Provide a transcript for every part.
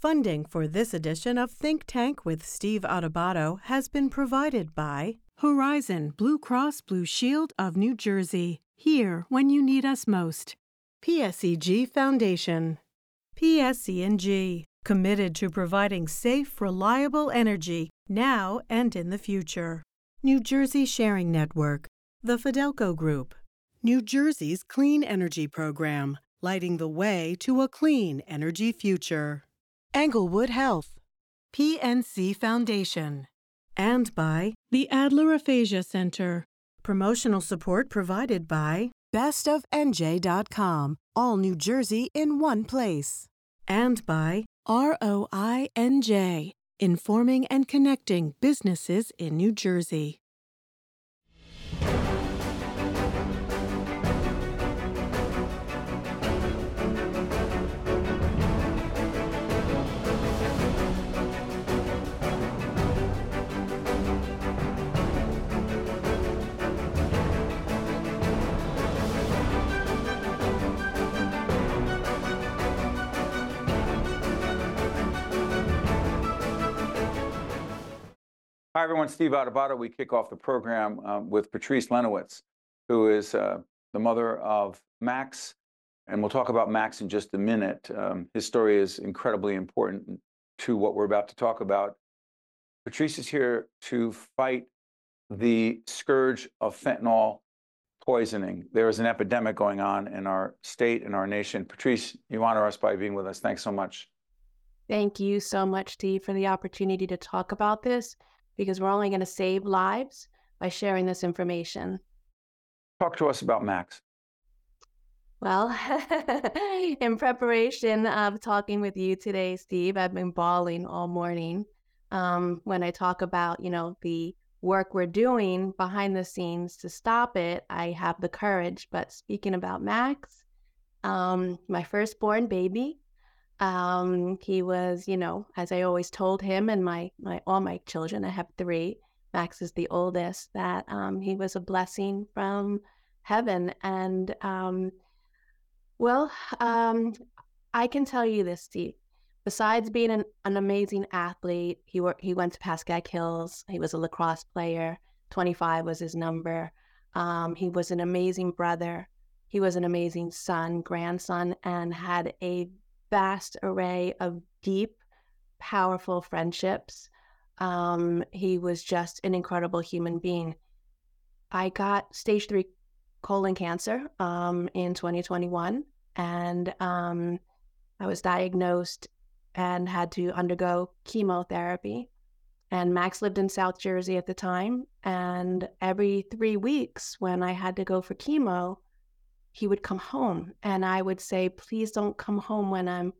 Funding for this edition of Think Tank with Steve Adubato has been provided by Horizon Blue Cross Blue Shield of New Jersey, here when you need us most. PSEG Foundation. PSEG, committed to providing safe, reliable energy now and in the future. New Jersey Sharing Network. The Fidelco Group. New Jersey's Clean Energy Program, lighting the way to a clean energy future. Englewood Health, PNC Foundation, and by the Adler Aphasia Center. Promotional support provided by bestofnj.com, all New Jersey in one place, and by ROI-NJ, informing and connecting businesses in New Jersey. Hi, everyone. Steve Adubato. We kick off the program with Patrice Lenowitz, who is the mother of Max. And we'll talk about Max in just a minute. His story is incredibly important to what we're about to talk about. Patrice is here to fight the scourge of fentanyl poisoning. There is an epidemic going on in our state and our nation. Patrice, you honor us by being with us. Thanks so much. Thank you so much, Steve, for the opportunity to talk about this, because we're only going to save lives by sharing this information. Talk to us about Max. Well, in preparation of talking with you today, Steve, I've been bawling all morning when I talk about, the work we're doing behind the scenes to stop it. I have the courage, but speaking about Max, my firstborn baby, he was, as I always told him and all my children, I have three, Max is the oldest, that he was a blessing from heaven. And I can tell you this, Steve, besides being an amazing athlete, he went to Passaic Hills. He was a lacrosse player. 25 was his number. He was an amazing brother. He was an amazing son, grandson, and had a vast array of deep, powerful friendships. He was just an incredible human being. I got stage 3 colon cancer in 2021, and I was diagnosed and had to undergo chemotherapy. And Max lived in South Jersey at the time, and every 3 weeks when I had to go for chemo, he would come home, and I would say, please don't come home when I'm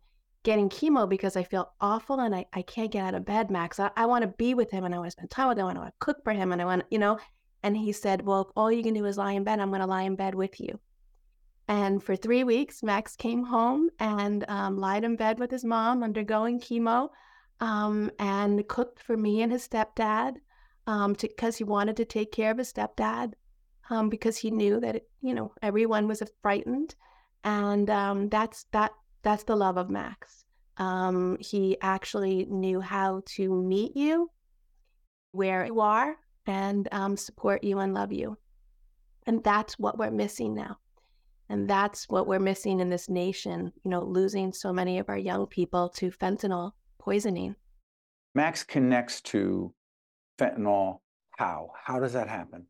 getting chemo because I feel awful and I can't get out of bed, Max. I want to be with him and I want to spend time with him. I want to cook for him and I want, and he said, well, if all you can do is lie in bed, I'm going to lie in bed with you. And for 3 weeks, Max came home and lied in bed with his mom undergoing chemo and cooked for me and his stepdad because he wanted to take care of his stepdad. Because he knew that, everyone was frightened. And that's the love of Max. He actually knew how to meet you where you are and support you and love you. And that's what we're missing now. And that's what we're missing in this nation, losing so many of our young people to fentanyl poisoning. Max connects to fentanyl. How? How does that happen?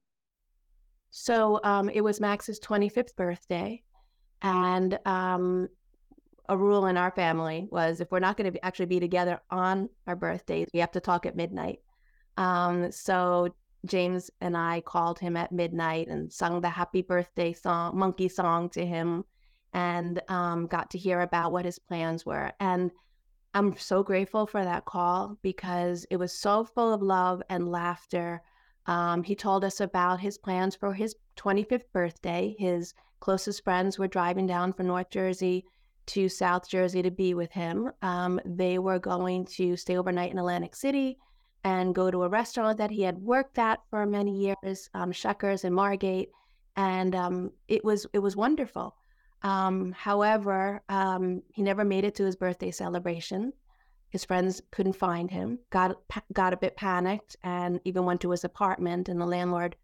So it was Max's 25th birthday, and a rule in our family was if we're not going to actually be together on our birthdays, we have to talk at midnight. So James and I called him at midnight and sung the happy birthday song, monkey song to him, and got to hear about what his plans were. And I'm so grateful for that call because it was so full of love and laughter. He told us about his plans for his 25th birthday. His closest friends were driving down from North Jersey to South Jersey to be with him. They were going to stay overnight in Atlantic City and go to a restaurant that he had worked at for many years, Shuckers in Margate, and it was wonderful. However, he never made it to his birthday celebration. His friends couldn't find him, got a bit panicked, and even went to his apartment, and the landlord,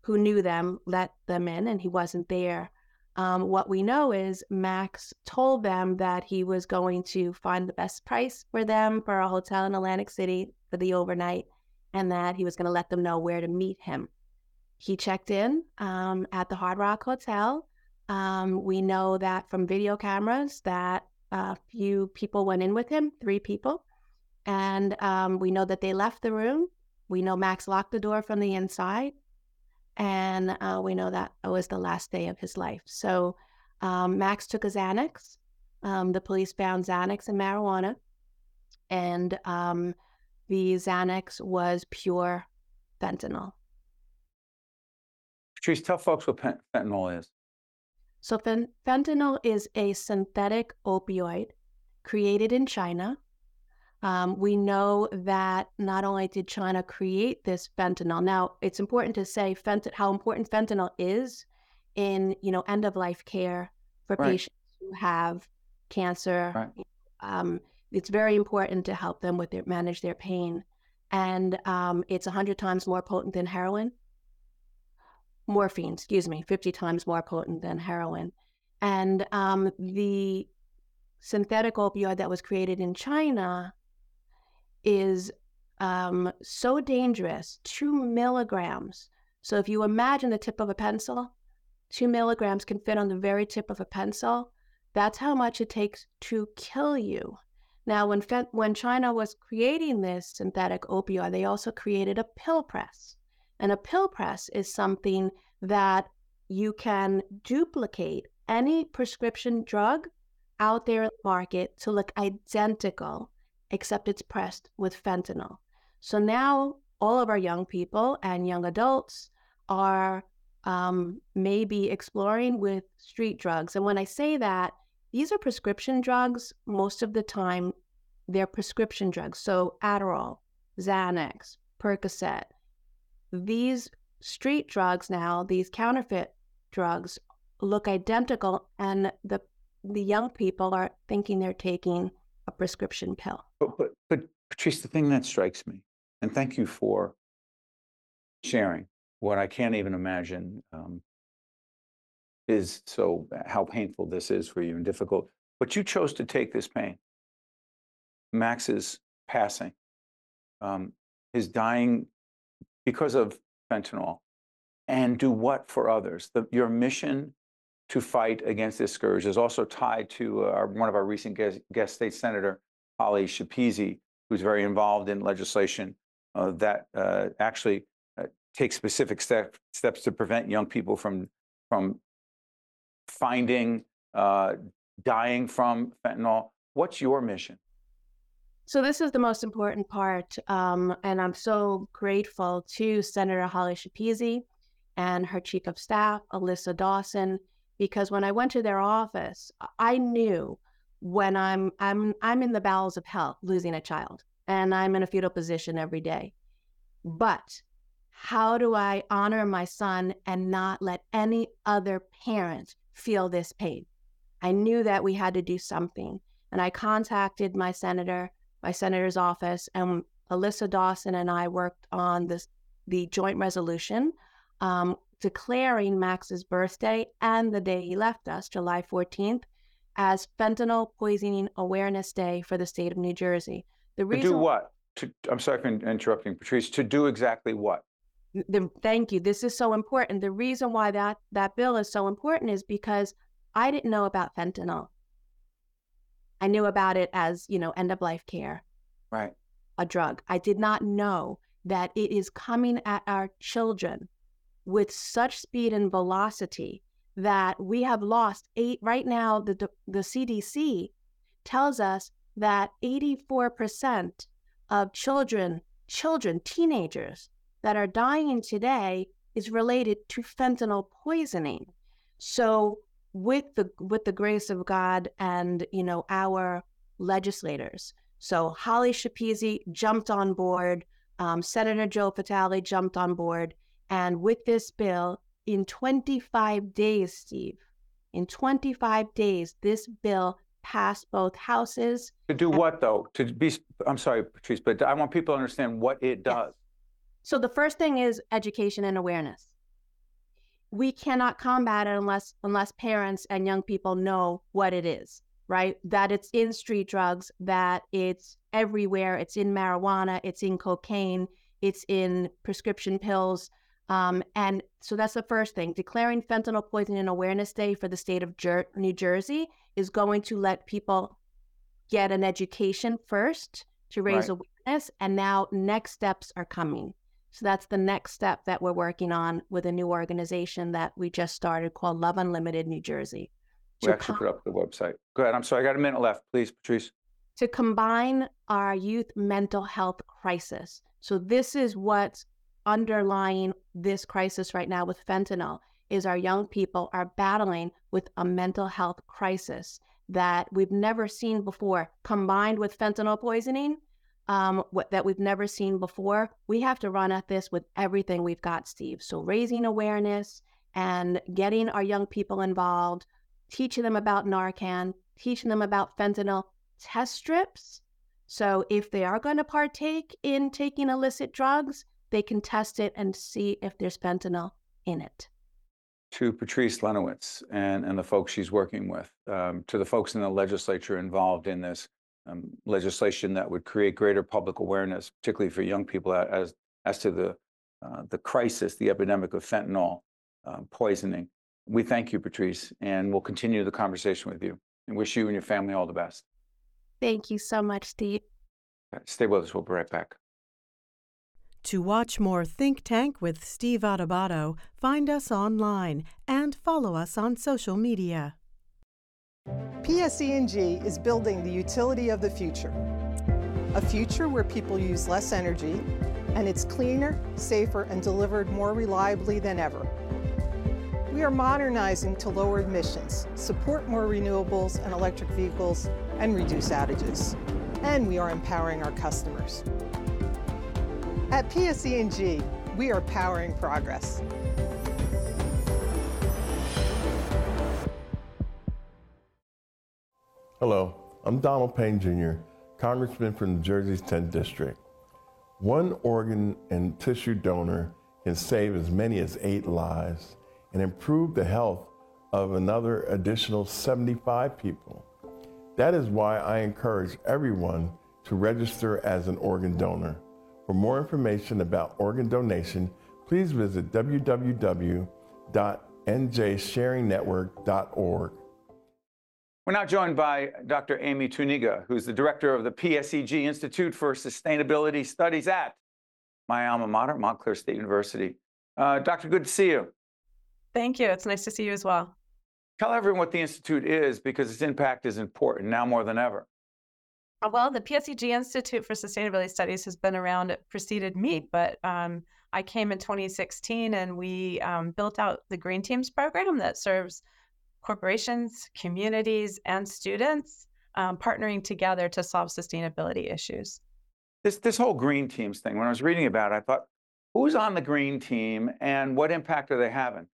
who knew them, let them in, and he wasn't there. What we know is Max told them that he was going to find the best price for them for a hotel in Atlantic City for the overnight, and that he was going to let them know where to meet him. He checked in at the Hard Rock Hotel. We know that from video cameras that a few people went in with him, 3 people. And we know that they left the room. We know Max locked the door from the inside. And we know that it was the last day of his life. So Max took a Xanax. The police found Xanax and marijuana. And the Xanax was pure fentanyl. Patrice, tell folks what fentanyl is. So fentanyl is a synthetic opioid created in China. We know that not only did China create this fentanyl. Now, it's important to say how important fentanyl is in, end-of-life care for patients who have cancer. It's very important to help them with manage their pain. And it's 100 times more potent than morphine, 50 times more potent than heroin. And the synthetic opioid that was created in China is so dangerous, 2 milligrams. So if you imagine the tip of a pencil, 2 milligrams can fit on the very tip of a pencil. That's how much it takes to kill you. Now, when China was creating this synthetic opioid, they also created a pill press. And a pill press is something that you can duplicate any prescription drug out there in the market to look identical, except it's pressed with fentanyl. So now all of our young people and young adults are maybe exploring with street drugs. And when I say that, these are prescription drugs. Most of the time, they're prescription drugs. So Adderall, Xanax, Percocet. These street drugs now, these counterfeit drugs, look identical, and the young people are thinking they're taking a prescription pill. But Patrice, the thing that strikes me, and thank you for sharing what I can't even imagine is so how painful this is for you and difficult. But you chose to take this pain. Max's passing, his dying because of fentanyl, and do what for others? Your mission to fight against this scourge is also tied to one of our recent guest state senator, Holly Schepski, who's very involved in legislation that actually takes specific steps to prevent young people from finding, dying from fentanyl. What's your mission? So this is the most important part, and I'm so grateful to Senator Holly Schepski and her chief of staff, Alyssa Dawson, because when I went to their office, I knew when I'm in the bowels of hell losing a child, and I'm in a fetal position every day. But how do I honor my son and not let any other parent feel this pain? I knew that we had to do something, and I contacted my senator's office, and Alyssa Dawson and I worked on the joint resolution declaring Max's birthday and the day he left us, July 14th, as Fentanyl Poisoning Awareness Day for the state of New Jersey. To do what? I'm sorry for interrupting, Patrice. To do exactly what? Thank you. This is so important. The reason why that bill is so important is because I didn't know about fentanyl. I knew about it as, end-of-life care, a drug. I did not know that it is coming at our children with such speed and velocity that we have lost right now, the CDC tells us that 84% of teenagers that are dying today is related to fentanyl poisoning. So with the grace of God and, our legislators. So Holly Schepski jumped on board, Senator Joe Vitale jumped on board, and with this bill, in 25 days, this bill pass both houses. To do what though? To be, I'm sorry, Patrice, but I want people to understand what it does. Yes. So the first thing is education and awareness. We cannot combat it unless parents and young people know what it is, right? That it's in street drugs, that it's everywhere. It's in marijuana, it's in cocaine, it's in prescription pills. And so that's the first thing. Declaring fentanyl poison an awareness day for the state of New Jersey is going to let people get an education first to raise awareness. And now next steps are coming. So that's the next step that we're working on with a new organization that we just started called Love Unlimited New Jersey. We actually put up the website. Go ahead. I'm sorry. I got a minute left. Please, Patrice. To combine our youth mental health crisis. So this is what's underlying this crisis right now with fentanyl is our young people are battling with a mental health crisis that we've never seen before, combined with fentanyl poisoning that we've never seen before. We have to run at this with everything we've got, Steve. So raising awareness and getting our young people involved, teaching them about Narcan, teaching them about fentanyl test strips. So if they are going to partake in taking illicit drugs, they can test it and see if there's fentanyl in it. To Patrice Lenowitz and the folks she's working with, to the folks in the legislature involved in this legislation that would create greater public awareness, particularly for young people as to the crisis, the epidemic of fentanyl poisoning. We thank you, Patrice, and we'll continue the conversation with you and wish you and your family all the best. Thank you so much, Steve. Stay with us. We'll be right back. To watch more Think Tank with Steve Adubato, find us online and follow us on social media. PSEG is building the utility of the future, a future where people use less energy and it's cleaner, safer, and delivered more reliably than ever. We are modernizing to lower emissions, support more renewables and electric vehicles, and reduce outages. And we are empowering our customers. At PSEG, we are powering progress. Hello, I'm Donald Payne Jr., Congressman from New Jersey's 10th District. One organ and tissue donor can save as many as 8 lives and improve the health of another additional 75 people. That is why I encourage everyone to register as an organ donor. For more information about organ donation, please visit www.njsharingnetwork.org. We're now joined by Dr. Amy Tuininga, who's the director of the PSEG Institute for Sustainability Studies at my alma mater, Montclair State University. Doctor, good to see you. Thank you. It's nice to see you as well. Tell everyone what the Institute is, because its impact is important now more than ever. Well, the PSEG Institute for Sustainability Studies has been around. It preceded me, but I came in 2016 and we built out the Green Teams program that serves corporations, communities, and students, partnering together to solve sustainability issues. This whole Green Teams thing, when I was reading about it, I thought, who's on the Green Team and what impact are they having?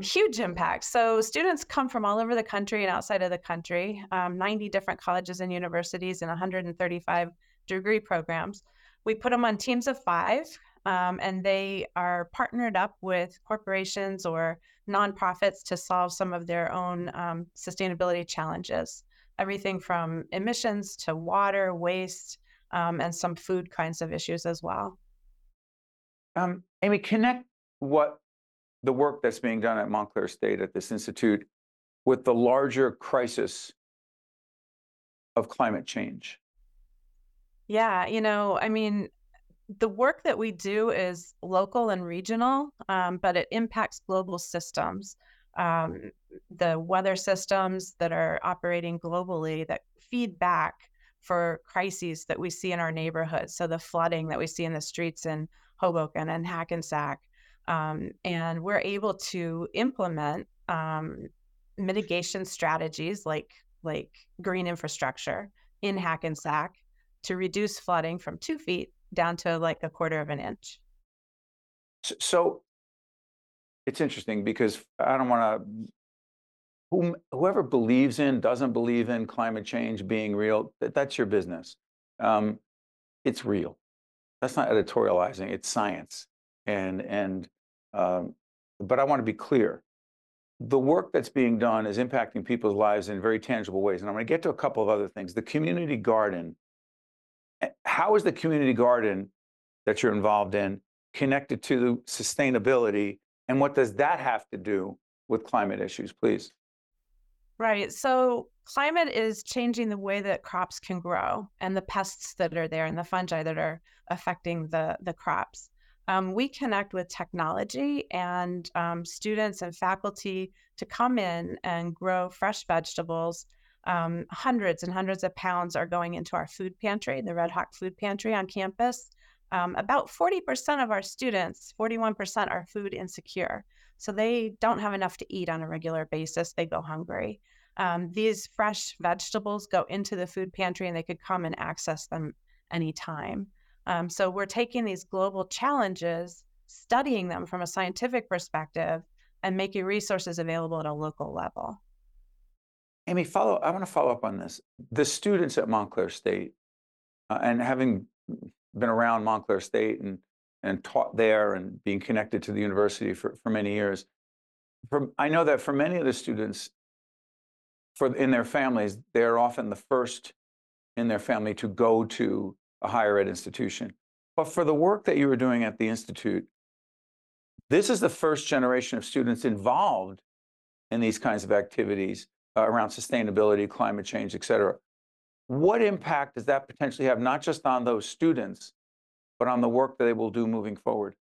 Huge impact. So students come from all over the country and outside of the country, 90 different colleges and universities and 135 degree programs. We put them on teams of 5, and they are partnered up with corporations or nonprofits to solve some of their own sustainability challenges, everything from emissions to water, waste, and some food kinds of issues as well. Amy, connect the work that's being done at Montclair State at this institute with the larger crisis of climate change. Yeah, the work that we do is local and regional, but it impacts global systems, the weather systems that are operating globally that feed back for crises that we see in our neighborhoods. So the flooding that we see in the streets in Hoboken and Hackensack. And we're able to implement mitigation strategies like green infrastructure in Hackensack to reduce flooding from 2 feet down to like 1/4 of an inch. So it's interesting because I don't want to whoever believes in, doesn't believe in climate change being real, that's your business. It's real. That's not editorializing, it's science. But I want to be clear. The work that's being done is impacting people's lives in very tangible ways. And I'm going to get to a couple of other things. The community garden. How is the community garden that you're involved in connected to sustainability? And what does that have to do with climate issues, please? Right. So climate is changing the way that crops can grow and the pests that are there and the fungi that are affecting the crops. We connect with technology and students and faculty to come in and grow fresh vegetables. Hundreds and hundreds of pounds are going into our food pantry, the Red Hawk Food Pantry on campus. About 40% of our students, 41%, are food insecure. So they don't have enough to eat on a regular basis. They go hungry. These fresh vegetables go into the food pantry and they could come and access them anytime. So we're taking these global challenges, studying them from a scientific perspective, and making resources available at a local level. Amy, I want to follow up on this. The students at Montclair State, and having been around Montclair State and taught there and being connected to the university for many years, I know that for many of the students, in their families, they're often the first in their family to go to a higher ed institution. But for the work that you were doing at the Institute, this is the first generation of students involved in these kinds of activities around sustainability, climate change, et cetera. What impact does that potentially have, not just on those students, but on the work that they will do moving forward?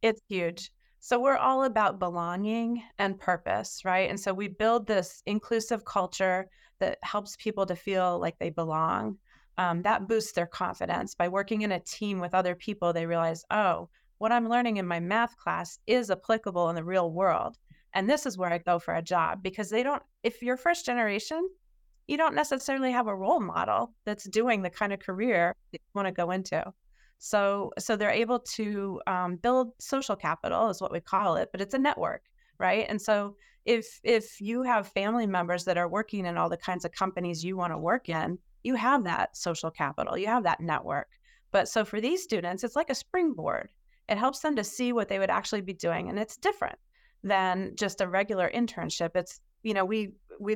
It's huge. So we're all about belonging and purpose, right? And so we build this inclusive culture that helps people to feel like they belong. That boosts their confidence. By working in a team with other people, they realize, oh, what I'm learning in my math class is applicable in the real world. And this is where I go for a job, because if you're first generation, you don't necessarily have a role model that's doing the kind of career you want to go into. So they're able to build social capital is what we call it, but it's a network, right? And so if you have family members that are working in all the kinds of companies you want to work in, you have that social capital, you have that network. But so for these students, it's like a springboard. It helps them to see what they would actually be doing. And it's different than just a regular internship. It's, you know, we've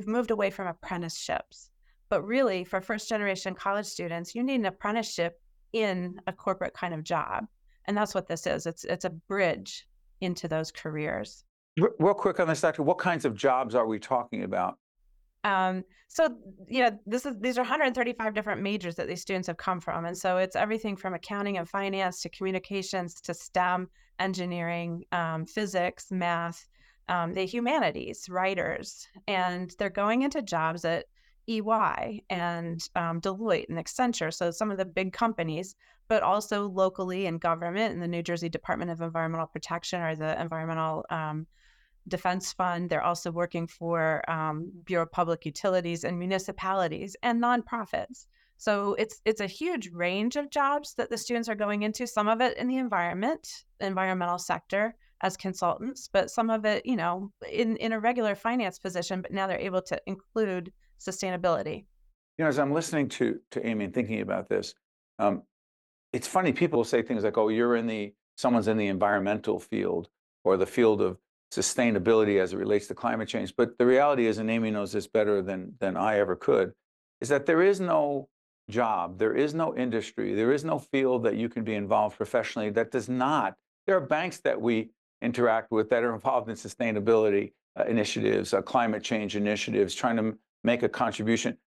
moved away from apprenticeships, but really for first generation college students, you need an apprenticeship in a corporate kind of job. And that's what this is. It's a bridge into those careers. Real quick on this, Doctor, what kinds of jobs are we talking about? These are 135 different majors that these students have come from. And so it's everything from accounting and finance to communications to STEM, engineering, physics, math, the humanities, writers. And they're going into jobs at EY and Deloitte and Accenture. So some of the big companies, but also locally in government, in the New Jersey Department of Environmental Protection or the Environmental Defense Fund. They're also working for Bureau of Public Utilities and municipalities and nonprofits. So it's a huge range of jobs that the students are going into, some of it in the environmental sector as consultants, but some of it, you know, in a regular finance position, but now they're able to include sustainability. You know, as I'm listening to Amy and thinking about this, it's funny, people say things like, oh, someone's in the environmental field or the field of sustainability as it relates to climate change. But the reality is, and Amy knows this better than I ever could, is that there is no job, there is no industry, there is no field that you can be involved professionally that does not. There are banks that we interact with that are involved in sustainability initiatives, climate change initiatives, trying to make a contribution.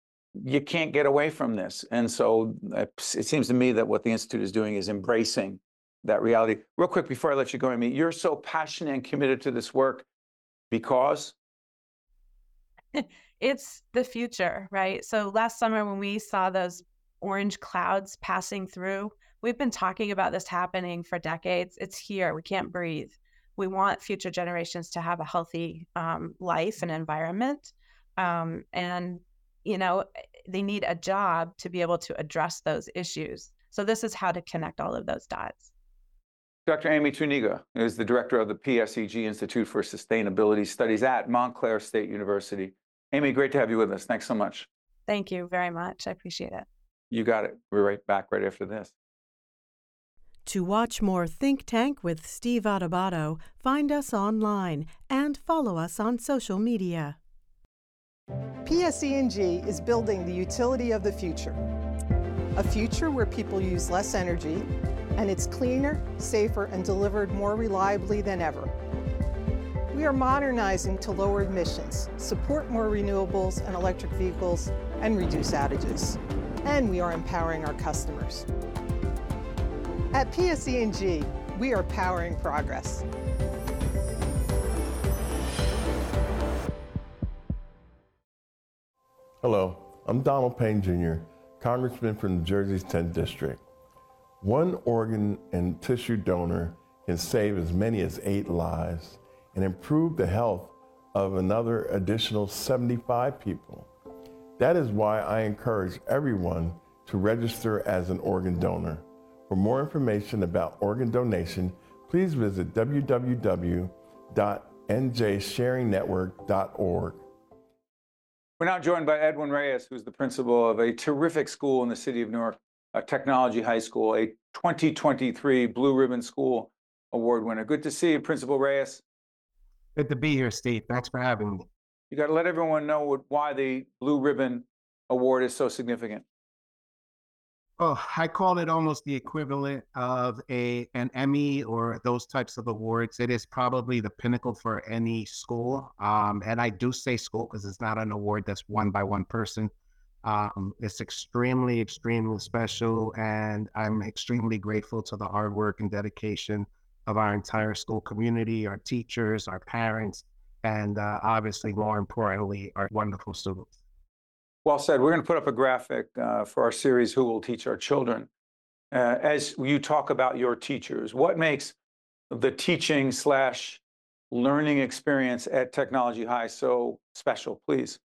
You can't get away from this. And so it seems to me that what the Institute is doing is embracing that reality. Real quick, before I let you go, Amy, you're so passionate and committed to this work because? It's the future, right? So last summer when we saw those orange clouds passing through, we've been talking about this happening for decades. It's here. We can't breathe. We want future generations to have a healthy life and environment. And, you know, they need a job to be able to address those issues. So this is how to connect all of those dots. Dr. Amy Tuininga is the director of the PSEG Institute for Sustainability Studies at Montclair State University. Amy, great to have you with us. Thanks so much. Thank you very much. I appreciate it. You got it. We're right back right after this. To watch more Think Tank with Steve Adubato, find us online and follow us on social media. PSEG is building the utility of the future. A future where people use less energy, and it's cleaner, safer, and delivered more reliably than ever. We are modernizing to lower emissions, support more renewables and electric vehicles, and reduce outages. And we are empowering our customers. At PSEG, we are powering progress. Hello, I'm Donald Payne Jr., Congressman from New Jersey's 10th District. One organ and tissue donor can save as many as 8 lives and improve the health of another additional 75 people. That is why I encourage everyone to register as an organ donor. For more information about organ donation, please visit www.njsharingnetwork.org. We're now joined by Edwin Reyes, who's the principal of a terrific school in the city of Newark, Technology High School, a 2023 Blue Ribbon School Award winner. Good to see you, Principal Reyes. Good to be here, Steve. Thanks for having me. You got to let everyone know why the Blue Ribbon Award is so significant. Oh, I call it almost the equivalent of an Emmy or those types of awards. It is probably the pinnacle for any school. And I do say school because it's not an award that's won by one person. It's extremely, extremely special. And I'm extremely grateful to the hard work and dedication of our entire school community, our teachers, our parents, and obviously, more importantly, our wonderful students. Well said. We're going to put up a graphic for our series, Who Will Teach Our Children? As you talk about your teachers, what makes the teaching/learning experience at Technology High so special, please?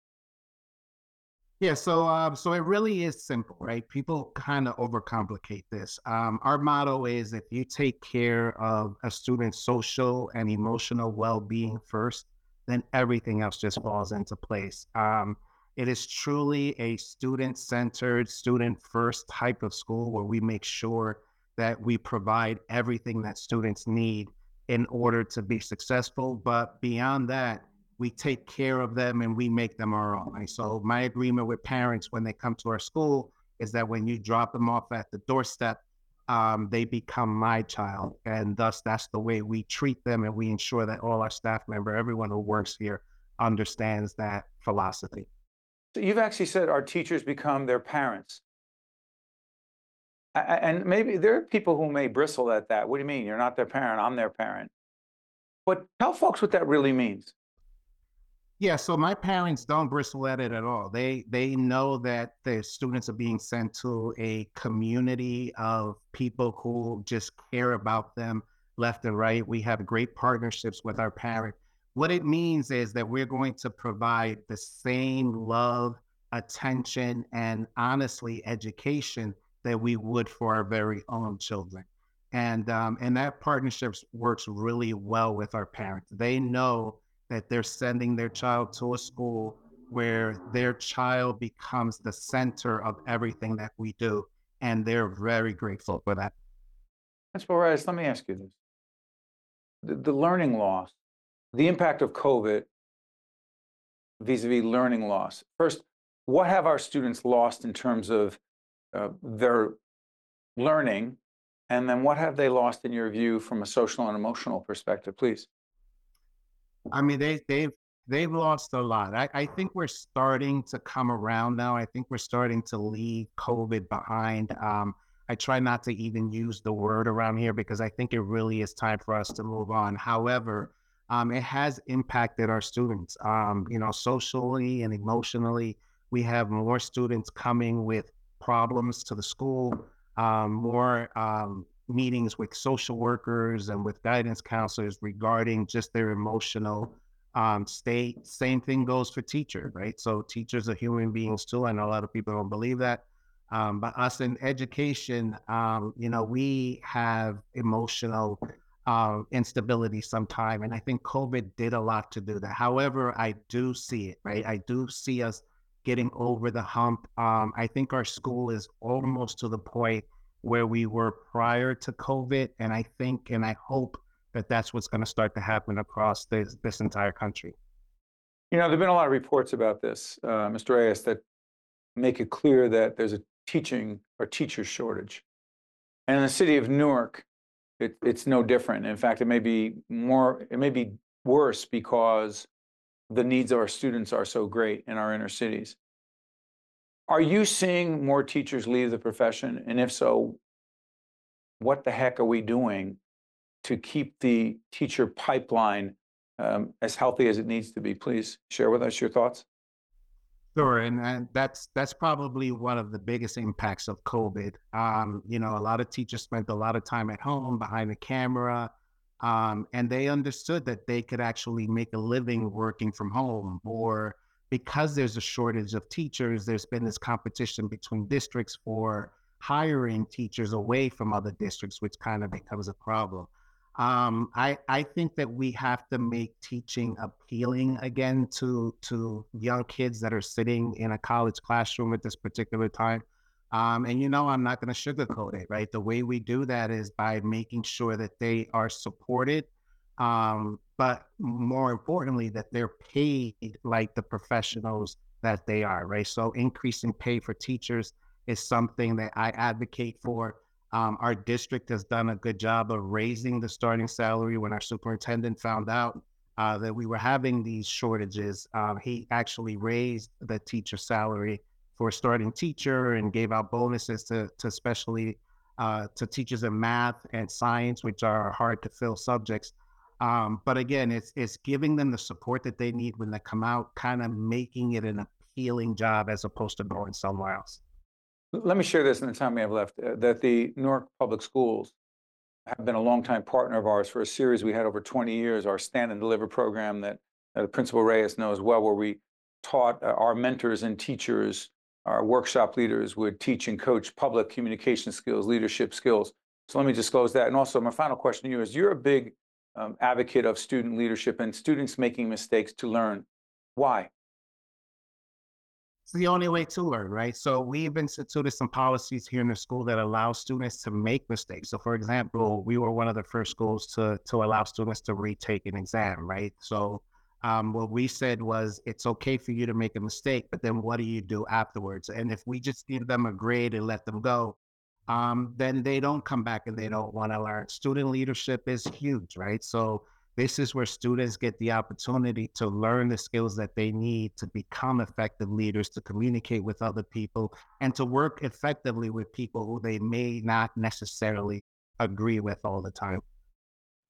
Yeah, so it really is simple, right? People kind of overcomplicate this. Our motto is if you take care of a student's social and emotional well-being first, then everything else just falls into place. It is truly a student-centered, student-first type of school where we make sure that we provide everything that students need in order to be successful. But beyond that, we take care of them and we make them our own. And so my agreement with parents when they come to our school is that when you drop them off at the doorstep, they become my child. And thus, that's the way we treat them, and we ensure that all our staff member, everyone who works here, understands that philosophy. So you've actually said our teachers become their parents. And maybe there are people who may bristle at that. What do you mean? You're not their parent. I'm their parent. But tell folks what that really means. Yeah, so my parents don't bristle at it at all. They know that their students are being sent to a community of people who just care about them left and right. We have great partnerships with our parents. What it means is that we're going to provide the same love, attention, and honestly, education that we would for our very own children. And that partnership works really well with our parents. They know that they're sending their child to a school where their child becomes the center of everything that we do. And they're very grateful for that. Principal Reyes, let me ask you this. The learning loss, the impact of COVID vis-a-vis learning loss. First, what have our students lost in terms of their learning? And then what have they lost, in your view, from a social and emotional perspective, please? I mean, they've lost a lot. I think we're starting to come around now. I think we're starting to leave COVID behind. I try not to even use the word around here because I think it really is time for us to move on. However, it has impacted our students, socially and emotionally. We have more students coming with problems to the school, more meetings with social workers and with guidance counselors regarding just their emotional state. Same thing goes for teachers, right? So teachers are human beings too, and a lot of people don't believe that. By us in education, we have emotional instability sometime. And I think COVID did a lot to do that. However, I do see it, right? I do see us getting over the hump. I think our school is almost to the point where we were prior to COVID. And I think, and I hope that that's what's going to start to happen across this entire country. You know, there've been a lot of reports about this, Mr. Reyes, that make it clear that there's a teaching or teacher shortage. And in the city of Newark, it's no different. In fact, it may be worse because the needs of our students are so great in our inner cities. Are you seeing more teachers leave the profession? And if so, what the heck are we doing to keep the teacher pipeline as healthy as it needs to be? Please share with us your thoughts. Sure, and that's probably one of the biggest impacts of COVID. A lot of teachers spent a lot of time at home behind the camera, and they understood that they could actually make a living working from home. Or because there's a shortage of teachers, there's been this competition between districts for hiring teachers away from other districts, which kind of becomes a problem. I think that we have to make teaching appealing again to young kids that are sitting in a college classroom at this particular time. I'm not going to sugarcoat it, right? The way we do that is by making sure that they are supported, but more importantly, that they're paid like the professionals that they are, right? So increasing pay for teachers is something that I advocate for. Our district has done a good job of raising the starting salary. When our superintendent found out that we were having these shortages, he actually raised the teacher salary for a starting teacher and gave out bonuses to especially to teachers in math and science, which are hard to fill subjects. But again, it's giving them the support that they need when they come out, kind of making it an appealing job as opposed to going somewhere else. Let me share this in the time we have left, that the Newark Public Schools have been a longtime partner of ours for a series we had over 20 years, our Stand and Deliver program that Principal Reyes knows well, where we taught our mentors and teachers, our workshop leaders would teach and coach public communication skills, leadership skills. So let me disclose that. And also my final question to you is, you're a big advocate of student leadership and students making mistakes to learn. Why? It's the only way to learn, right? So we've instituted some policies here in the school that allow students to make mistakes. So for example, we were one of the first schools to allow students to retake an exam, right? So what we said was, it's okay for you to make a mistake, but then what do you do afterwards? And if we just give them a grade and let them go, then they don't come back and they don't want to learn. Student leadership is huge, right? So this is where students get the opportunity to learn the skills that they need to become effective leaders, to communicate with other people, and to work effectively with people who they may not necessarily agree with all the time.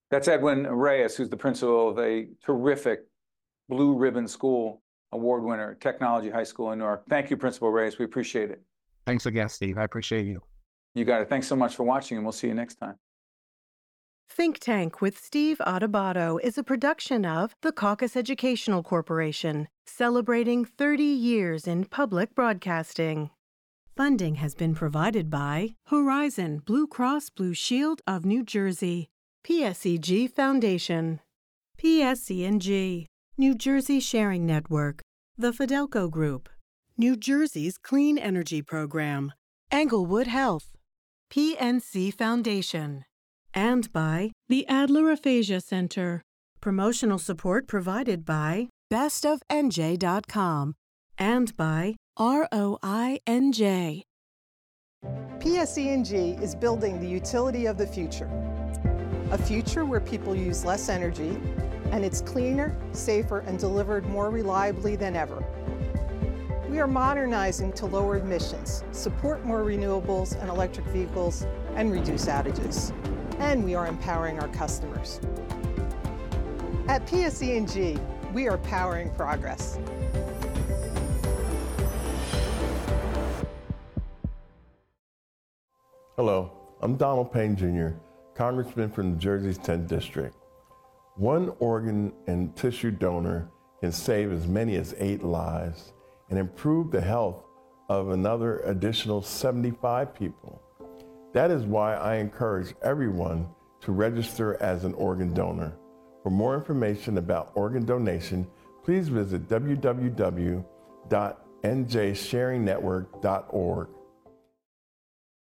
That's Edwin Reyes, who's the principal of a terrific Blue Ribbon School Award winner, Technology High School in Newark. Thank you, Principal Reyes. We appreciate it. Thanks again, Steve. I appreciate you. You got it. Thanks so much for watching, and we'll see you next time. Think Tank with Steve Adubato is a production of the Caucus Educational Corporation, celebrating 30 years in public broadcasting. Funding has been provided by Horizon Blue Cross Blue Shield of New Jersey, PSEG Foundation, PSEG, New Jersey Sharing Network, The Fidelco Group, New Jersey's Clean Energy Program, Englewood Health, PNC Foundation, and by the Adler Aphasia Center. Promotional support provided by bestofnj.com and by ROI-NJ. PSEG is building the utility of the future, a future where people use less energy and it's cleaner, safer, and delivered more reliably than ever. We are modernizing to lower emissions, support more renewables and electric vehicles, and reduce outages. And we are empowering our customers. At PSEG, we are powering progress. Hello, I'm Donald Payne Jr., Congressman from New Jersey's 10th District. One organ and tissue donor can save as many as 8 lives and improve the health of another additional 75 people. That is why I encourage everyone to register as an organ donor. For more information about organ donation, please visit www.njsharingnetwork.org.